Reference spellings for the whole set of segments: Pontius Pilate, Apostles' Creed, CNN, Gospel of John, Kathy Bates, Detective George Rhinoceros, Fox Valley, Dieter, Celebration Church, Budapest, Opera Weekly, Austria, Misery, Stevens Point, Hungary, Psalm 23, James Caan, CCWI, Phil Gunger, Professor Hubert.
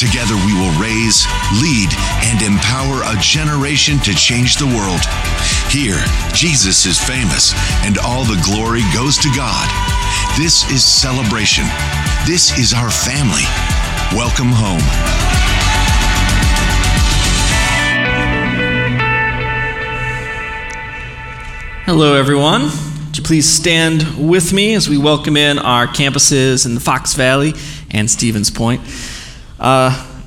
Together we will raise, lead, and empower a generation to change the world. Here, Jesus is famous, and all the glory goes to God. This is Celebration. This is our family. Welcome home. Hello, everyone. Would you please stand with me as we welcome in our campuses in the Fox Valley and Stevens Point.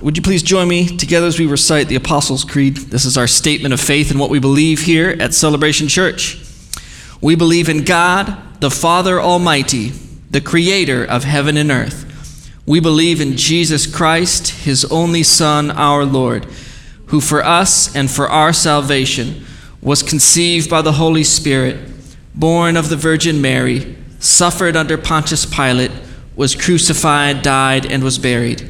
Would you please join me together as we recite the Apostles' Creed? This is our statement of faith and what we believe here at Celebration Church. We believe in God, the Father Almighty, the Creator of heaven and earth. We believe in Jesus Christ, His only Son, our Lord, who for us and for our salvation was conceived by the Holy Spirit, born of the Virgin Mary, suffered under Pontius Pilate, was crucified, died, and was buried.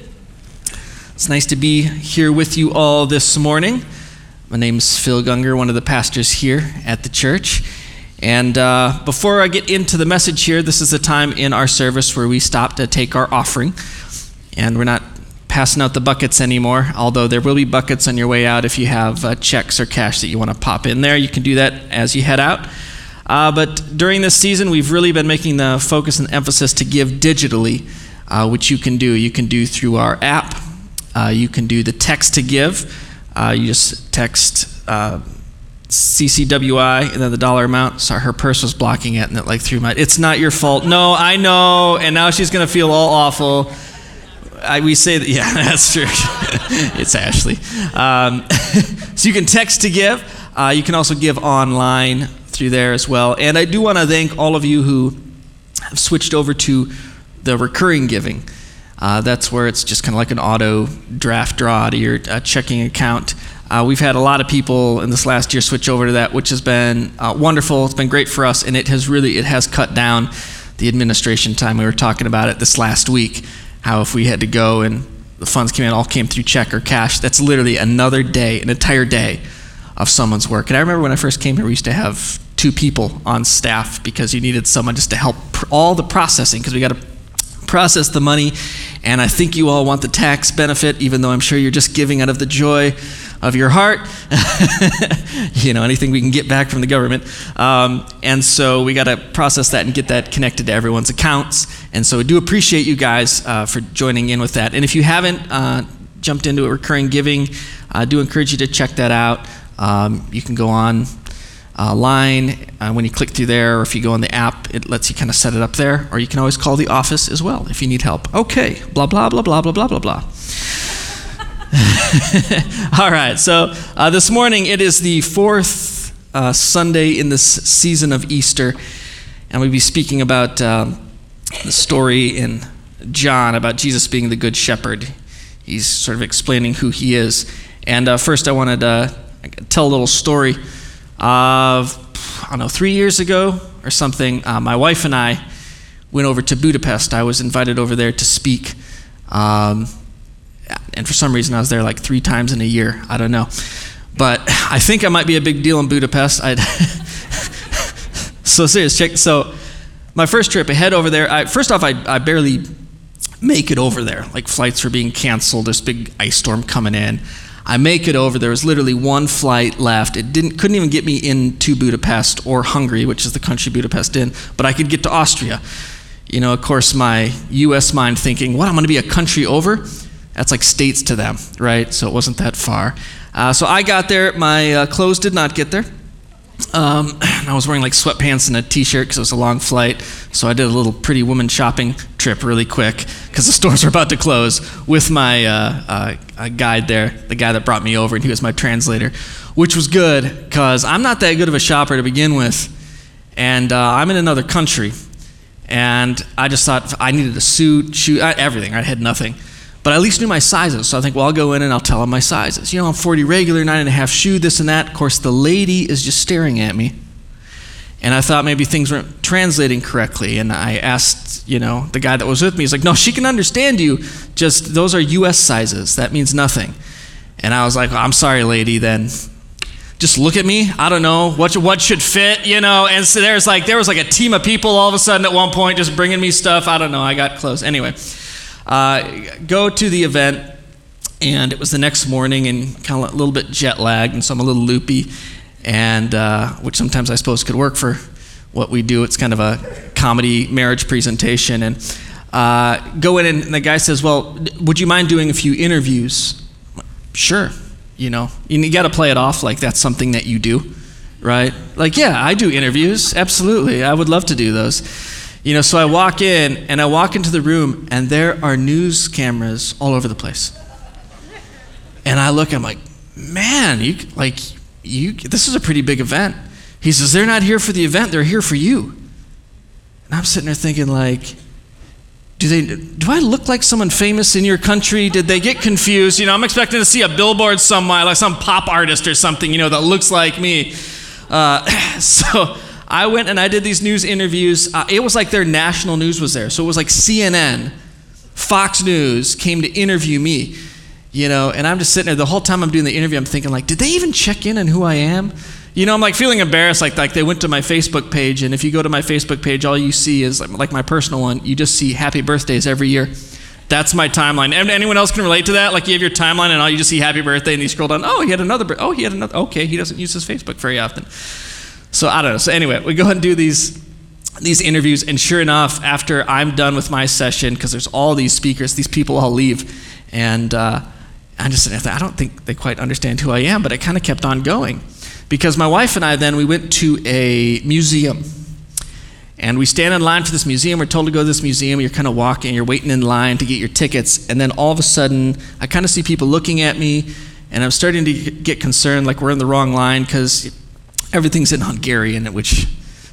It's nice to be here with you all this morning. My name's Phil Gunger, one of the pastors here at the church. And before I get into the message here, this is the time in our service where we stop to take our offering. And we're not passing out the buckets anymore, although there will be buckets on your way out if you have checks or cash that you want to pop in there. You can do that as you head out. But during this season, we've really been making the focus and emphasis to give digitally, which you can do. You can do through our app. You can do the text to give. You just text CCWI and then the dollar amount. Sorry, her purse was blocking it and it like threw my, it's not your fault. No, I know. And now she's going to feel all awful. We say that, yeah, that's true. It's Ashley. So you can text to give. You can also give online through there as well. And I do want to thank all of you who have switched over to the recurring giving. That's where it's just kind of like an auto draft draw to your checking account. We've had a lot of people in this last year switch over to that, which has been wonderful. It's been great for us, and it has cut down the administration time. We were talking about it this last week, how if we had to go and the funds all came through check or cash, that's literally another day, an entire day of someone's work. And I remember when I first came here, we used to have 2 people on staff because you needed someone just to help all the processing, because we got to process the money, and I think you all want the tax benefit, even though I'm sure you're just giving out of the joy of your heart. You know, anything we can get back from the government. And so we got to process that and get that connected to everyone's accounts. And so I do appreciate you guys for joining in with that. And if you haven't jumped into a recurring giving, I do encourage you to check that out. You can go on line when you click through there, or if you go on the app, it lets you kind of set it up there, or you can always call the office as well if you need help. Okay, blah, blah, blah, blah, blah, blah, blah, blah. All right, so this morning it is the 4th Sunday in this season of Easter, and we'll be speaking about the story in John about Jesus being the Good Shepherd. He's sort of explaining who he is. And first I wanted to tell a little story. I don't know, 3 years ago or something, my wife and I went over to Budapest. I was invited over there to speak, and for some reason I was there like 3 times in a year. I don't know, but I think I might be a big deal in Budapest. So serious, check. So my first trip, I head over there. First off, I barely make it over there. Like flights were being canceled. There's a big ice storm coming in. I make it over. There was literally 1 flight left. It couldn't even get me into Budapest or Hungary, which is the country Budapest in, but I could get to Austria. You know, of course, my U.S. mind thinking, what, I'm going to be a country over? That's like states to them, right? So it wasn't that far. So I got there. My clothes did not get there. I was wearing like sweatpants and a t-shirt because it was a long flight, so I did a little Pretty Woman shopping trip really quick because the stores were about to close with my guide there, the guy that brought me over, and he was my translator, which was good because I'm not that good of a shopper to begin with, and I'm in another country, and I just thought I needed a suit, shoe, everything. I had nothing, but I at least knew my sizes, so I think, well, I'll go in and I'll tell them my sizes. You know, I'm 40 regular, 9.5 shoe, this and that. Of course, the lady is just staring at me, and I thought maybe things weren't translating correctly, and I asked, you know, the guy that was with me. He's like, no, she can understand you, just those are U.S. sizes. That means nothing. And I was like, well, I'm sorry, lady, then. Just look at me. I don't know what should fit, you know. And so there was like a team of people all of a sudden at one point just bringing me stuff. I don't know. I got close. Anyway, go to the event, and it was the next morning, and kind of a little bit jet lagged, and so I'm a little loopy, and which sometimes I suppose could work for what we do. It's kind of a comedy marriage presentation, and go in, and the guy says, "Well, would you mind doing a few interviews?" Sure. You know, and you got to play it off like that's something that you do, right? Like, yeah, I do interviews. Absolutely. I would love to do those. You know, so I walk into the room, and there are news cameras all over the place. And I look, I'm like, man, this is a pretty big event. He says, they're not here for the event. They're here for you. And I'm sitting there thinking, like, do I look like someone famous in your country? Did they get confused? You know, I'm expecting to see a billboard somewhere, like some pop artist or something, you know, that looks like me. So I went and I did these news interviews. It was like their national news was there. So it was like CNN, Fox News came to interview me, you know, and I'm just sitting there. The whole time I'm doing the interview, I'm thinking, like, did they even check in on who I am? You know, I'm like feeling embarrassed, like they went to my Facebook page, and if you go to my Facebook page, all you see is like my personal one. You just see happy birthdays every year. That's my timeline. Anyone else can relate to that? Like you have your timeline, and all you just see happy birthday, and you scroll down. Oh, he had another. Oh, he had another. Okay, he doesn't use his Facebook very often. So I don't know. So anyway, we go and do these interviews, and sure enough, after I'm done with my session, because there's all these speakers, these people all leave, and I'm just sitting there. I don't think they quite understand who I am, but I kind of kept on going. Because my wife and I then, we went to a museum. And we stand in line for this museum. We're told to go to this museum. You're kind of walking, you're waiting in line to get your tickets. And then all of a sudden, I kind of see people looking at me. And I'm starting to get concerned, like we're in the wrong line, because everything's in Hungarian, which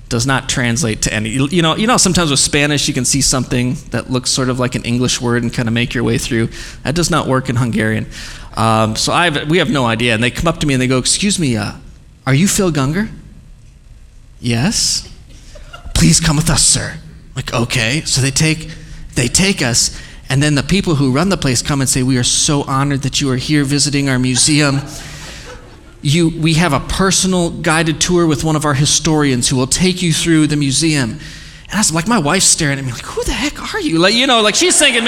does not translate to any. You know, sometimes with Spanish, you can see something that looks sort of like an English word and kind of make your way through. That does not work in Hungarian. So we have no idea. And they come up to me and they go, excuse me, are you Phil Gunger? Yes. Please come with us, sir. I'm like, okay. So they take us, and then the people who run the place come and say, we are so honored that you are here visiting our museum. We have a personal guided tour with one of our historians who will take you through the museum. And I was like, my wife's staring at me like, who the heck are you? Like, you know, like she's thinking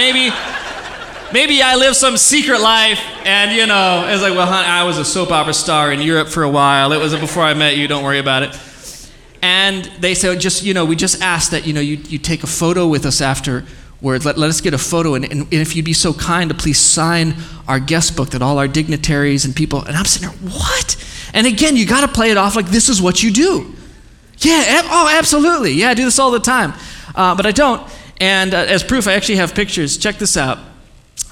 maybe I live some secret life, and you know, it's like, well, hon, I was a soap opera star in Europe for a while. It was before I met you, don't worry about it. And they said, just, you know, we just asked that, you know, you take a photo with us afterwards. Let us get a photo, and if you'd be so kind to please sign our guest book that all our dignitaries and people, and I'm sitting there, what? And again, you gotta play it off like this is what you do. Yeah, absolutely. Yeah, I do this all the time, but I don't. And as proof, I actually have pictures. Check this out.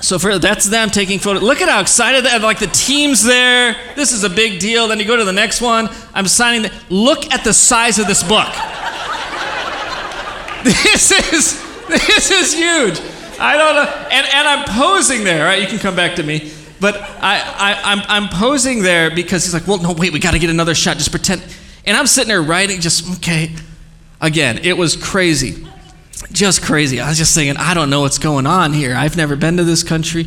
So that's them taking photos. Look at how excited they are, like the team's there. This is a big deal. Then you go to the next one. I'm signing look at the size of this book. This is huge. I don't know. And I'm posing there, right? You can come back to me. But I'm posing there because he's like, well, no, wait, we got to get another shot. Just pretend. And I'm sitting there writing, just, okay. Again, it was crazy. Just crazy. I was just thinking, I don't know what's going on here. I've never been to this country.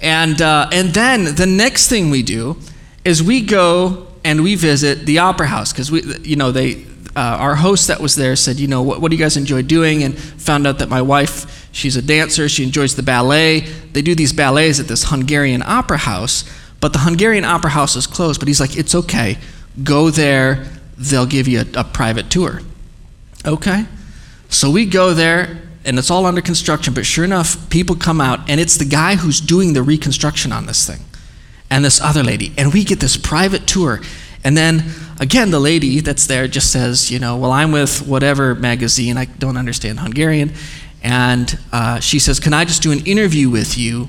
And then the next thing we do is we go and we visit the opera house, because we, you know, they, our host that was there said, you know, what do you guys enjoy doing? And found out that my wife, she's a dancer. She enjoys the ballet. They do these ballets at this Hungarian opera house, but the Hungarian opera house is closed. But he's like, it's okay. Go there. They'll give you a private tour. Okay. So we go there, and it's all under construction, but sure enough, people come out, and it's the guy who's doing the reconstruction on this thing, and this other lady, and we get this private tour, And then, again, the lady that's there just says, you know, well, I'm with whatever magazine, I don't understand Hungarian, and she says, can I just do an interview with you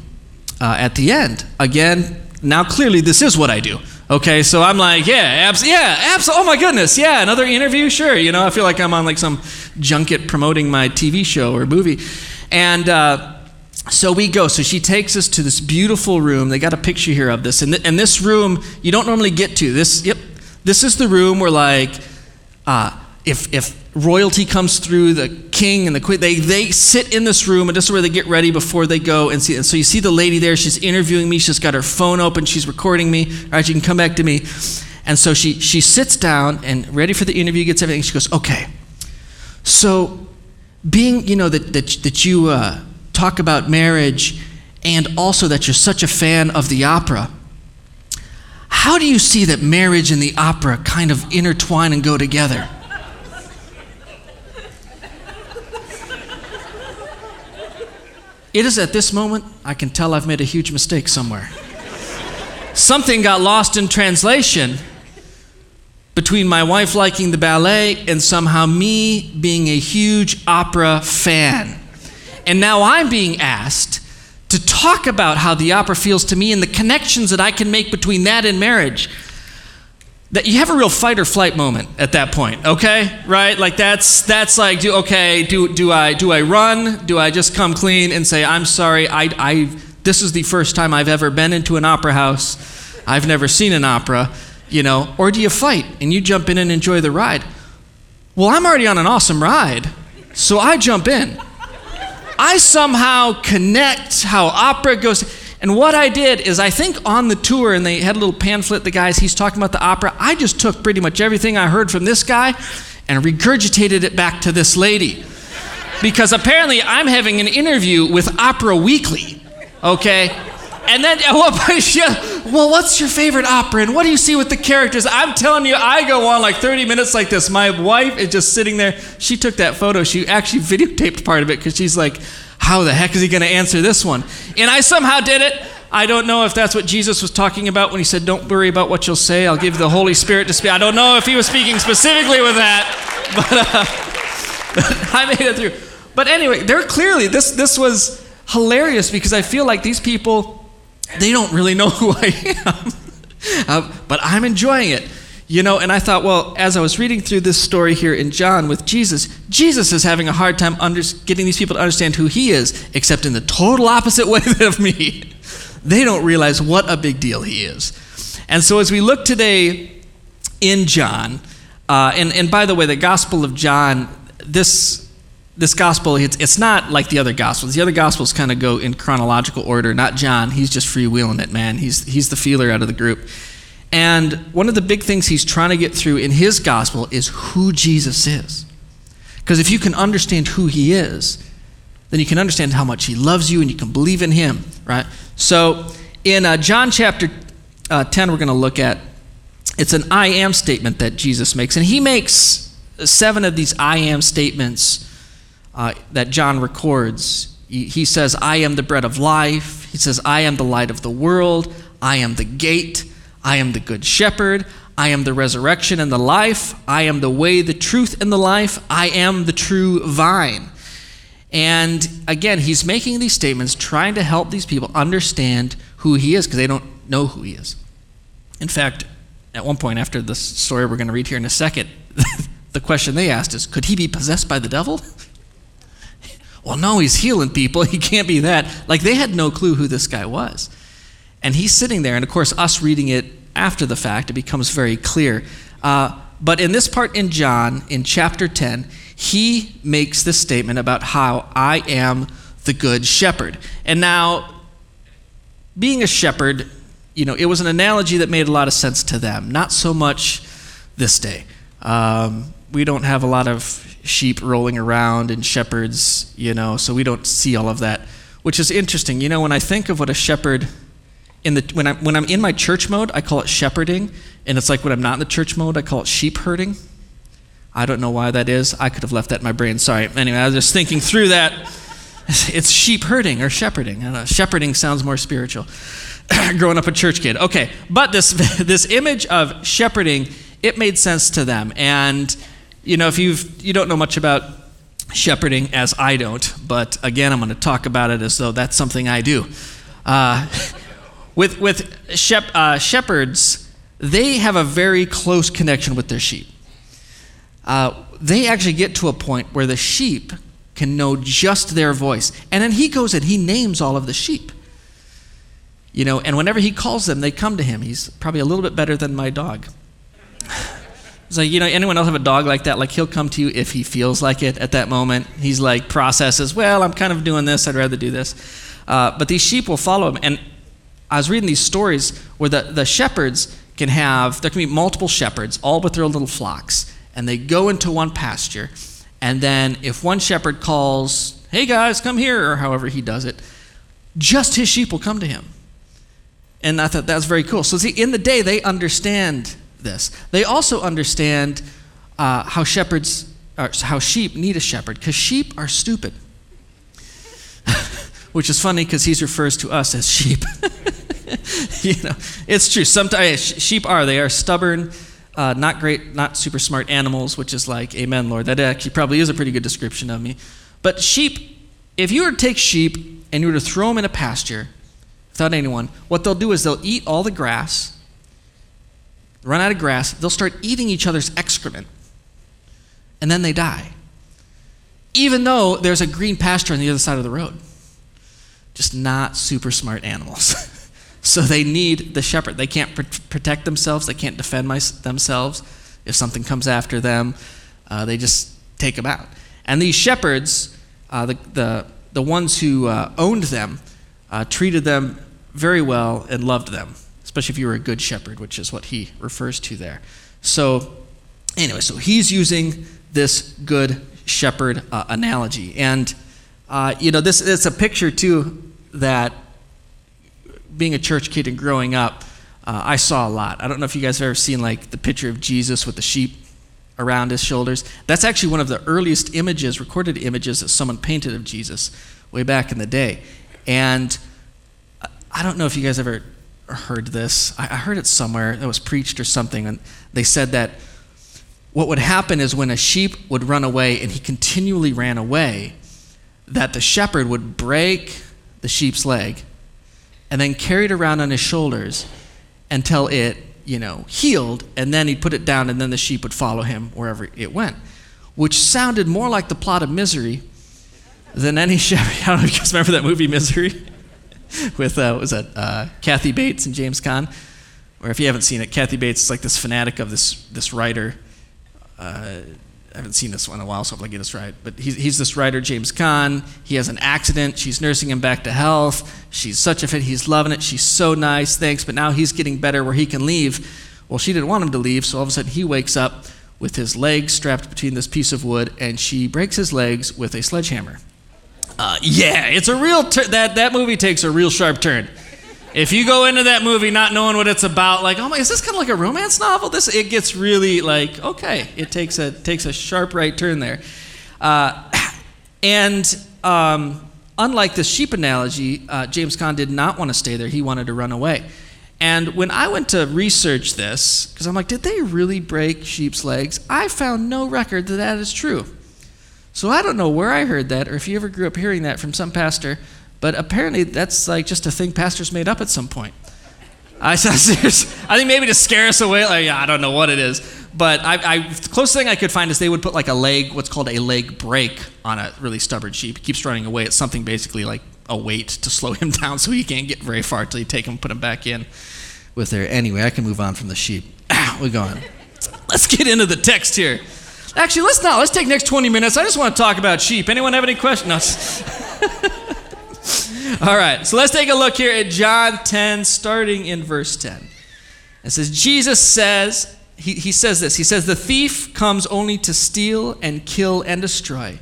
at the end? Again, now clearly this is what I do. Okay, so I'm like, oh my goodness, yeah, another interview, sure. You know, I feel like I'm on like some junket promoting my TV show or movie. And so we go. So she takes us to this beautiful room. They got a picture here of this. And this room you don't normally get to. This is the room where, like, if royalty comes through, the king and the queen, they sit in this room, and this is where they get ready before they go and see. And so you see the lady there, she's interviewing me, she's got her phone open, she's recording me, all right, she can come back to me. And so she sits down and ready for the interview, gets everything, she goes, okay, so being, you know, that you talk about marriage and also that you're such a fan of the opera, how do you see that marriage and the opera kind of intertwine and go together? It is at this moment, I can tell I've made a huge mistake somewhere. Something got lost in translation between my wife liking the ballet and somehow me being a huge opera fan. And now I'm being asked to talk about how the opera feels to me and the connections that I can make between that and marriage. That you have a real fight or flight moment at that point, okay? Right? Like that's like, do I run? Do I just come clean and say, I'm sorry, this is the first time I've ever been into an opera house. I've never seen an opera, you know? Or do you fight and you jump in and enjoy the ride? Well, I'm already on an awesome ride, so I jump in. I somehow connect how opera goes. And what I did is, I think on the tour, and they had a little pamphlet, the guys, he's talking about the opera, I just took pretty much everything I heard from this guy and regurgitated it back to this lady. Because apparently I'm having an interview with Opera Weekly, okay? And then at one point she goes, well, what's your favorite opera and what do you see with the characters? I'm telling you, I go on like 30 minutes like this. My wife is just sitting there. She took that photo. She actually videotaped part of it because she's like, how the heck is he going to answer this one? And I somehow did it. I don't know if that's what Jesus was talking about when he said, don't worry about what you'll say. I'll give the Holy Spirit to speak. I don't know if he was speaking specifically with that, but I made it through. But anyway, they're clearly, this was hilarious because I feel like these people, they don't really know who I am, but I'm enjoying it. You know, and I thought, well, as I was reading through this story here in John with Jesus is having a hard time getting these people to understand who he is, except in the total opposite way of me. They don't realize what a big deal he is. And so as we look today in John, and by the way, the Gospel of John, this Gospel, it's not like the other Gospels. The other Gospels kind of go in chronological order, not John. He's just freewheeling it, man. He's the feeler out of the group. And one of the big things he's trying to get through in his gospel is who Jesus is. Because if you can understand who he is, then you can understand how much he loves you and you can believe in him, right? So in John chapter 10, we're going to look at, it's an I am statement that Jesus makes. And he makes 7 of these I am statements that John records. He says, I am the bread of life. He says, I am the light of the world. I am the gate. I am the good shepherd. I am the resurrection and the life. I am the way, the truth, and the life. I am the true vine. And again, he's making these statements, trying to help these people understand who he is, because they don't know who he is. In fact, at one point after the story we're going to read here in a second, the question they asked is, could he be possessed by the devil? Well, no, he's healing people. He can't be that. Like, they had no clue who this guy was. And he's sitting there, and of course, us reading it after the fact, it becomes very clear. But in this part in John, in chapter 10, he makes this statement about how I am the good shepherd. And now, being a shepherd, you know, it was an analogy that made a lot of sense to them. Not so much this day. We don't have a lot of sheep rolling around and shepherds, you know, so we don't see all of that, which is interesting. You know, when I think of what a shepherd... When I'm in my church mode, I call it shepherding, and it's like when I'm not in the church mode, I call it sheep herding. I don't know why that is. I could have left that in my brain. Sorry. Anyway, I was just thinking through that. It's sheep herding or shepherding. I don't know. Shepherding sounds more spiritual. growing up a church kid. Okay, but this image of shepherding, it made sense to them. And, you know, if you don't know much about shepherding, as I don't, but again, I'm going to talk about it as though that's something I do. With shepherds, they have a very close connection with their sheep. They actually get to a point where the sheep can know just their voice. And then he goes and he names all of the sheep. You know, and whenever he calls them, they come to him. He's probably a little bit better than my dog. It's like, you know, anyone else have a dog like that? Like, he'll come to you if he feels like it at that moment. He's like, processes, well, I'm kind of doing this, I'd rather do this. But these sheep will follow him. And I was reading these stories where the shepherds can have, there can be multiple shepherds, all with their little flocks. And they go into one pasture. And then if one shepherd calls, hey guys, come here, or however he does it, just his sheep will come to him. And I thought that was very cool. So see, in the day, they understand this. They also understand how sheep need a shepherd, because sheep are stupid. Which is funny because he refers to us as sheep. You know, it's true. Sometimes sheep are stubborn, not great, not super smart animals, which is like, amen, Lord. That actually probably is a pretty good description of me. But sheep, if you were to take sheep and you were to throw them in a pasture without anyone, what they'll do is they'll eat all the grass, run out of grass, they'll start eating each other's excrement, and then they die. Even though there's a green pasture on the other side of the road. Just not super smart animals. So they need the shepherd. They can't protect themselves. They can't defend themselves. If something comes after them, they just take them out. And these shepherds, the ones who owned them, treated them very well and loved them, especially if you were a good shepherd, which is what he refers to there. So anyway, so he's using this good shepherd analogy. And you know, this is a picture, too, that being a church kid and growing up, I saw a lot. I don't know if you guys have ever seen, like, the picture of Jesus with the sheep around his shoulders. That's actually one of the earliest images, recorded images, that someone painted of Jesus way back in the day. And I don't know if you guys ever heard this. I heard it somewhere. It was preached or something, and they said that what would happen is when a sheep would run away, and he continually ran away, that the shepherd would break the sheep's leg and then carry it around on his shoulders until it, you know, healed, and then he'd put it down, and then the sheep would follow him wherever it went, which sounded more like the plot of Misery than any shepherd. I don't know if you guys remember that movie Misery with, Kathy Bates and James Caan? Or if you haven't seen it, Kathy Bates is like this fanatic of this writer, I haven't seen this one in a while, so I'm going to get this right. But he's this writer, James Caan. He has an accident. She's nursing him back to health. She's such a fit. He's loving it. She's so nice. Thanks. But now he's getting better where he can leave. Well, she didn't want him to leave, so all of a sudden he wakes up with his legs strapped between this piece of wood, and she breaks his legs with a sledgehammer. Yeah, it's a real that movie takes a real sharp turn. If you go into that movie not knowing what it's about, like, oh my, is this kind of like a romance novel? It gets really like, okay, it takes a sharp right turn there. Unlike the sheep analogy, James Caan did not want to stay there. He wanted to run away. And when I went to research this, because I'm like, did they really break sheep's legs? I found no record that is true. So I don't know where I heard that, or if you ever grew up hearing that from some pastor. But apparently that's like just a thing pastors made up at some point. I think maybe to scare us away, like, I don't know what it is. But the closest thing I could find is they would put like a leg, what's called a leg break, on a really stubborn sheep. He keeps running away. It's something basically like a weight to slow him down so he can't get very far until you take him and put him back in with there. Anyway, I can move on from the sheep. We're going. Let's get into the text here. Actually, let's not. Let's take the next 20 minutes. I just want to talk about sheep. Anyone have any questions? No. All right, so let's take a look here at John 10, starting in verse 10. It says, Jesus says, he says this, he says, the thief comes only to steal and kill and destroy.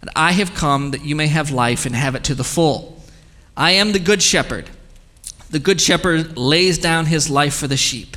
And I have come that you may have life and have it to the full. I am the good shepherd. The good shepherd lays down his life for the sheep.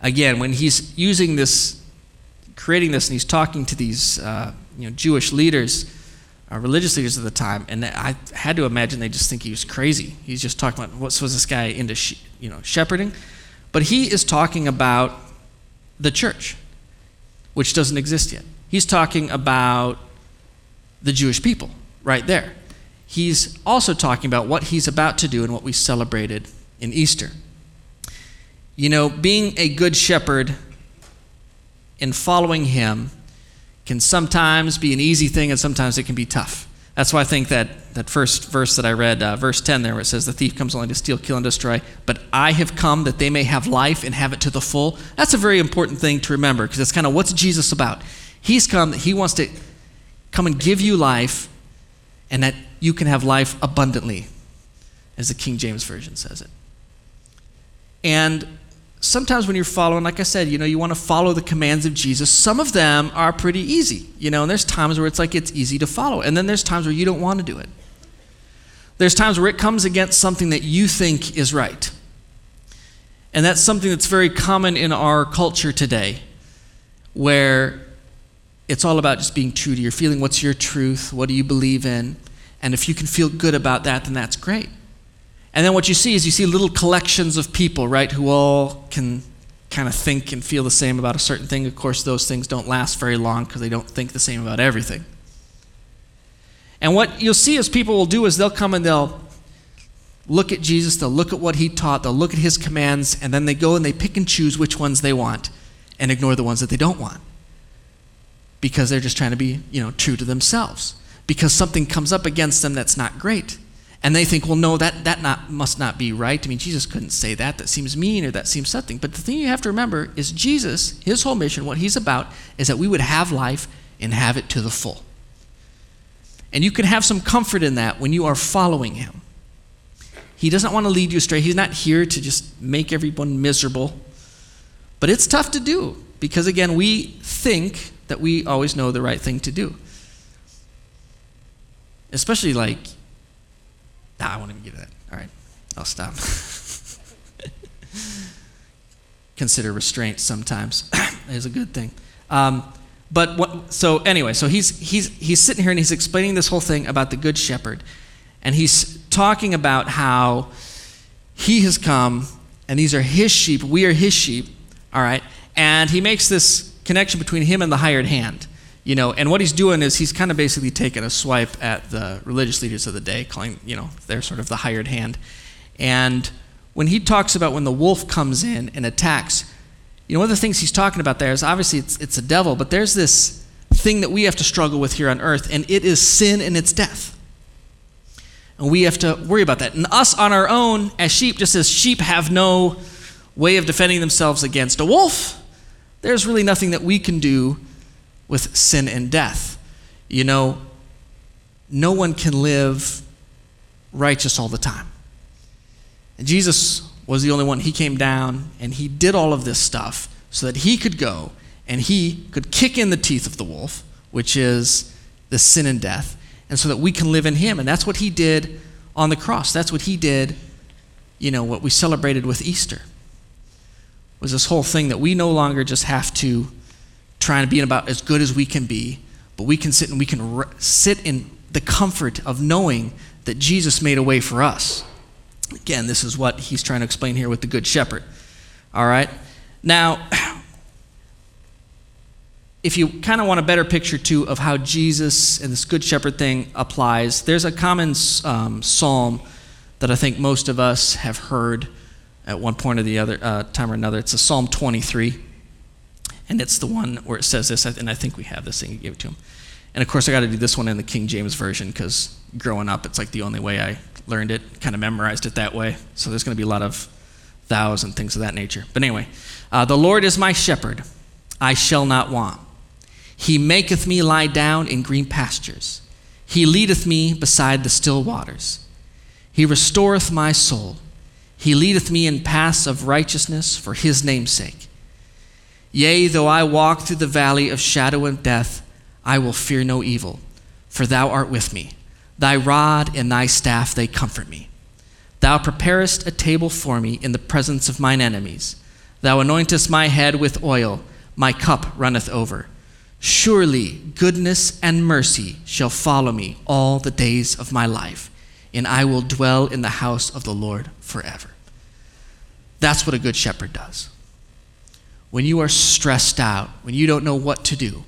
Again, when he's using this, creating this, and he's talking to these Jewish leaders, religious leaders of the time, and I had to imagine they just think he was crazy. He's just talking about, what was this guy into, shepherding? But he is talking about the church, which doesn't exist yet. He's talking about the Jewish people right there. He's also talking about what he's about to do and what we celebrated in Easter. You know, being a good shepherd and following him can sometimes be an easy thing, and sometimes it can be tough. That's why I think that first verse that I read, verse 10 there, where it says, the thief comes only to steal, kill, and destroy, but I have come that they may have life and have it to the full. That's a very important thing to remember, because it's kind of, what's Jesus about? He's come, he wants to come and give you life, and that you can have life abundantly, as the King James Version says it. And sometimes when you're following, like I said, you want to follow the commands of Jesus. Some of them are pretty easy, and there's times where it's like it's easy to follow. And then there's times where you don't want to do it. There's times where it comes against something that you think is right. And that's something that's very common in our culture today, where it's all about just being true to your feeling. What's your truth? What do you believe in? And if you can feel good about that, then that's great. And then what you see is little collections of people, right, who all can kind of think and feel the same about a certain thing. Of course, those things don't last very long because they don't think the same about everything. And what you'll see is people will do is they'll come and they'll look at Jesus, they'll look at what he taught, they'll look at his commands, and then they go and they pick and choose which ones they want and ignore the ones that they don't want, because they're just trying to be, true to themselves, because something comes up against them that's not great. And they think, well, no, that must not be right. I mean, Jesus couldn't say that. That seems mean, or that seems something. But the thing you have to remember is Jesus, his whole mission, what he's about, is that we would have life and have it to the full. And you can have some comfort in that when you are following him. He doesn't want to lead you astray. He's not here to just make everyone miserable. But it's tough to do, because, again, we think that we always know the right thing to do. Especially like... I won't even get to that. All right, I'll stop. Consider restraint sometimes is a good thing. So he's sitting here and he's explaining this whole thing about the good shepherd, and he's talking about how he has come, and these are his sheep. We are his sheep. All right, and he makes this connection between him and the hired hand. And what he's doing is he's kind of basically taking a swipe at the religious leaders of the day, calling, they're sort of the hired hand. And when he talks about when the wolf comes in and attacks, one of the things he's talking about there is obviously it's a devil, but there's this thing that we have to struggle with here on earth, and it is sin and it's death. And we have to worry about that. And us on our own as sheep, just as sheep have no way of defending themselves against a wolf, there's really nothing that we can do with sin and death. No one can live righteous all the time. And Jesus was the only one. He came down and he did all of this stuff so that he could go and he could kick in the teeth of the wolf, which is the sin and death, and so that we can live in him. And that's what he did on the cross. That's what he did, what we celebrated with Easter, was this whole thing that we no longer just have to trying to be about as good as we can be, but we can sit and we can sit in the comfort of knowing that Jesus made a way for us. Again, this is what he's trying to explain here with the Good Shepherd. All right? Now, if you kind of want a better picture, too, of how Jesus and this Good Shepherd thing applies, there's a common psalm that I think most of us have heard at one point or the other time or another. It's a Psalm 23, and it's the one where it says this, and I think we have this thing, you gave it to him. And of course, I got to do this one in the King James Version because growing up, it's like the only way I learned it, kind of memorized it that way. So there's going to be a lot of thous and things of that nature. But anyway, the Lord is my shepherd, I shall not want. He maketh me lie down in green pastures. He leadeth me beside the still waters. He restoreth my soul. He leadeth me in paths of righteousness for his name's sake. Yea, though I walk through the valley of shadow and death, I will fear no evil, for thou art with me. Thy rod and thy staff, they comfort me. Thou preparest a table for me in the presence of mine enemies. Thou anointest my head with oil, my cup runneth over. Surely goodness and mercy shall follow me all the days of my life, and I will dwell in the house of the Lord forever. That's what a good shepherd does. When you are stressed out, when you don't know what to do,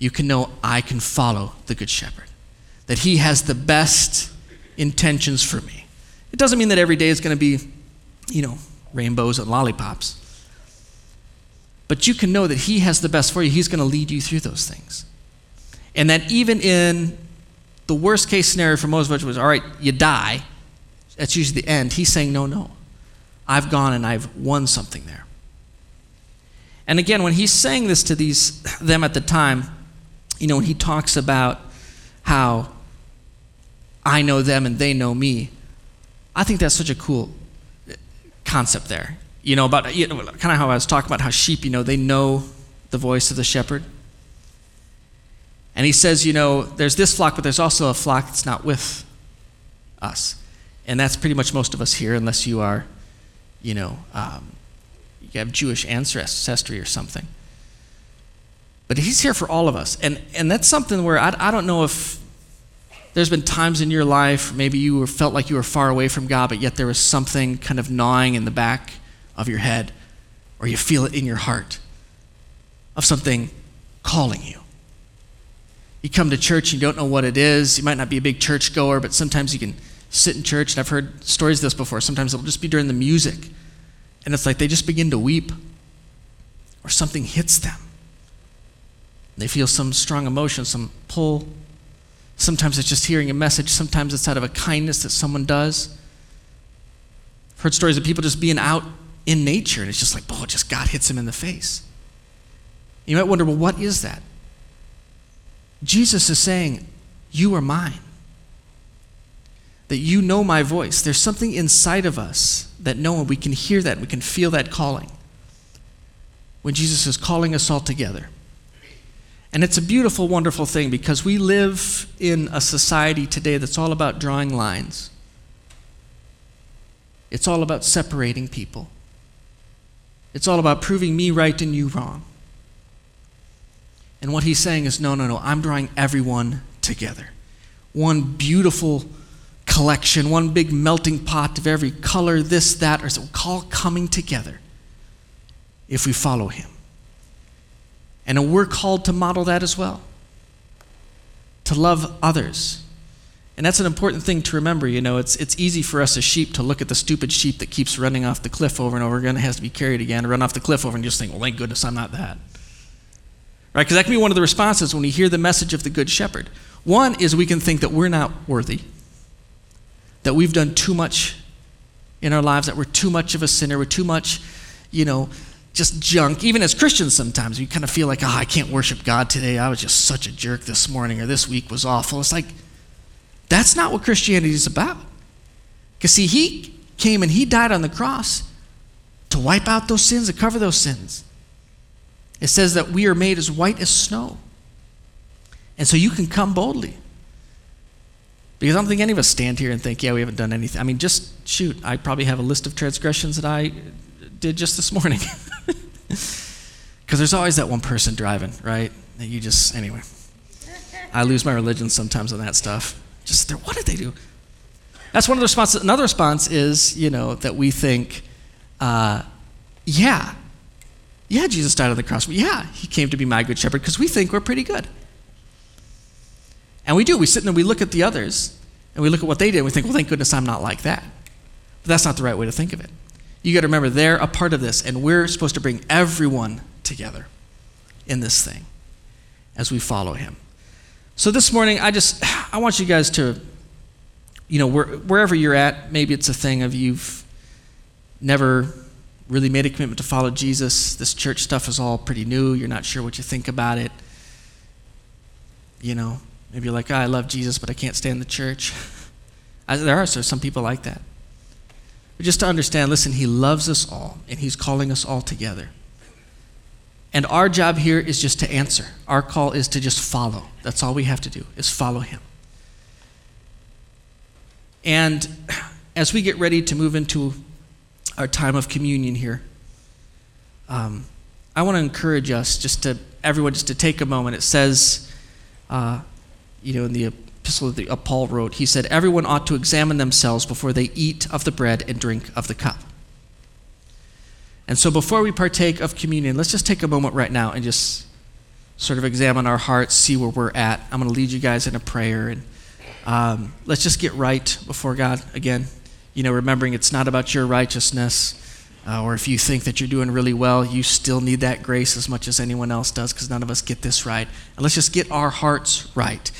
you can know I can follow the good shepherd, that he has the best intentions for me. It doesn't mean that every day is going to be, rainbows and lollipops. But you can know that he has the best for you. He's going to lead you through those things. And that even in the worst case scenario for most of us was, all right, you die. That's usually the end. He's saying, no. I've gone and I've won something there. And again, when he's saying this to them at the time, when he talks about how I know them and they know me, I think that's such a cool concept there. Kind of how I was talking about how sheep, they know the voice of the shepherd. And he says, there's this flock, but there's also a flock that's not with us. And that's pretty much most of us here, unless you are, you have Jewish ancestry or something. But he's here for all of us. And that's something where I don't know if there's been times in your life, maybe you felt like you were far away from God, but yet there was something kind of gnawing in the back of your head, or you feel it in your heart, of something calling you. You come to church and you don't know what it is. You might not be a big churchgoer, but sometimes you can sit in church, and I've heard stories of this before. Sometimes it'll just be during the music, and it's like they just begin to weep, or something hits them. They feel some strong emotion, some pull. Sometimes it's just hearing a message. Sometimes it's out of a kindness that someone does. I've heard stories of people just being out in nature, and it's just like, oh, just God hits him in the face. You might wonder, well, what is that? Jesus is saying, you are mine, that you know my voice. There's something inside of us that knowing we can hear that, we can feel that calling, when Jesus is calling us all together. And it's a beautiful, wonderful thing, because we live in a society today that's all about drawing lines. It's all about separating people. It's all about proving me right and you wrong. And what he's saying is, no, I'm drawing everyone together. One beautiful collection, one big melting pot of every color, this, that, or so, all coming together if we follow him. And we're called to model that as well, to love others. And that's an important thing to remember. It's easy for us as sheep to look at the stupid sheep that keeps running off the cliff over and over again, has to be carried again, run off the cliff over, and just think, well, thank goodness I'm not that. Right? Because that can be one of the responses when we hear the message of the Good Shepherd. One is we can think that we're not worthy, that we've done too much in our lives, that we're too much of a sinner, we're too much, just junk. Even as Christians sometimes, we kind of feel like, I can't worship God today. I was just such a jerk this morning, or this week was awful. It's like, that's not what Christianity is about. Because see, he came and he died on the cross to wipe out those sins, to cover those sins. It says that we are made as white as snow. And so you can come boldly. Because I don't think any of us stand here and think, we haven't done anything. I mean, just shoot, I probably have a list of transgressions that I did just this morning. Because there's always that one person driving, right? That you just, anyway. I lose my religion sometimes on that stuff. Just, what did they do? That's one of the responses. Another response is, that we think, yeah, Jesus died on the cross. Yeah, he came to be my good shepherd, because we think we're pretty good. And we do. We sit and we look at the others, and we look at what they did, and we think, well, thank goodness I'm not like that. But that's not the right way to think of it. You got to remember, they're a part of this, and we're supposed to bring everyone together in this thing as we follow him. So this morning, I want you guys to, wherever you're at, maybe it's a thing of you've never really made a commitment to follow Jesus. This church stuff is all pretty new. You're not sure what you think about it. Maybe you're like, I love Jesus, but I can't stand the church. There are some people like that. But just to understand, listen, he loves us all, and he's calling us all together. And our job here is just to answer. Our call is to just follow. That's all we have to do, is follow him. And as we get ready to move into our time of communion here, I want to encourage us everyone to take a moment. It says, in the epistle that Paul wrote, he said, everyone ought to examine themselves before they eat of the bread and drink of the cup. And so before we partake of communion, let's just take a moment right now and just sort of examine our hearts, see where we're at. I'm going to lead you guys in a prayer, and let's just get right before God again. Remembering it's not about your righteousness, or if you think that you're doing really well, you still need that grace as much as anyone else does, because none of us get this right. And let's just get our hearts right,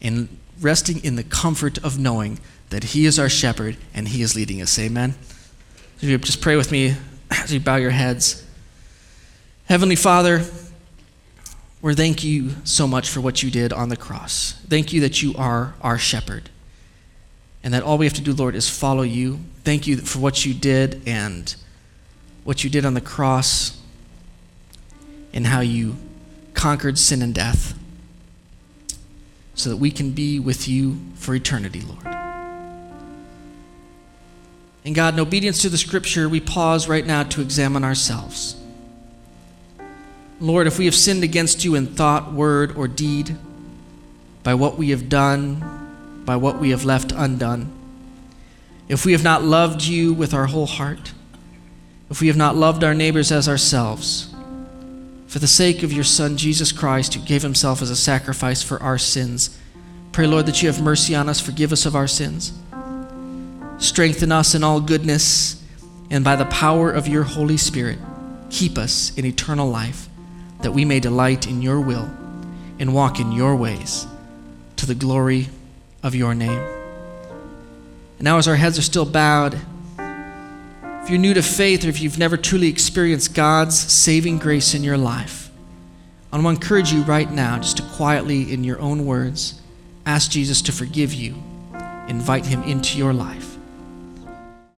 and resting in the comfort of knowing that he is our shepherd and he is leading us. Amen? So you just pray with me as you bow your heads. Heavenly Father, we thank you so much for what you did on the cross. Thank you that you are our shepherd, and that all we have to do, Lord, is follow you. Thank you for what you did and what you did on the cross, and how you conquered sin and death, so that we can be with you for eternity, Lord. And God, in obedience to the scripture, we pause right now to examine ourselves. Lord, if we have sinned against you in thought, word, or deed, by what we have done, by what we have left undone, if we have not loved you with our whole heart, if we have not loved our neighbors as ourselves, for the sake of your Son, Jesus Christ, who gave himself as a sacrifice for our sins, pray, Lord, that you have mercy on us, forgive us of our sins, strengthen us in all goodness, and by the power of your Holy Spirit, keep us in eternal life, that we may delight in your will and walk in your ways, to the glory of your name. And now, as our heads are still bowed, if you're new to faith, or if you've never truly experienced God's saving grace in your life, I want to encourage you right now just to quietly, in your own words, ask Jesus to forgive you, invite him into your life.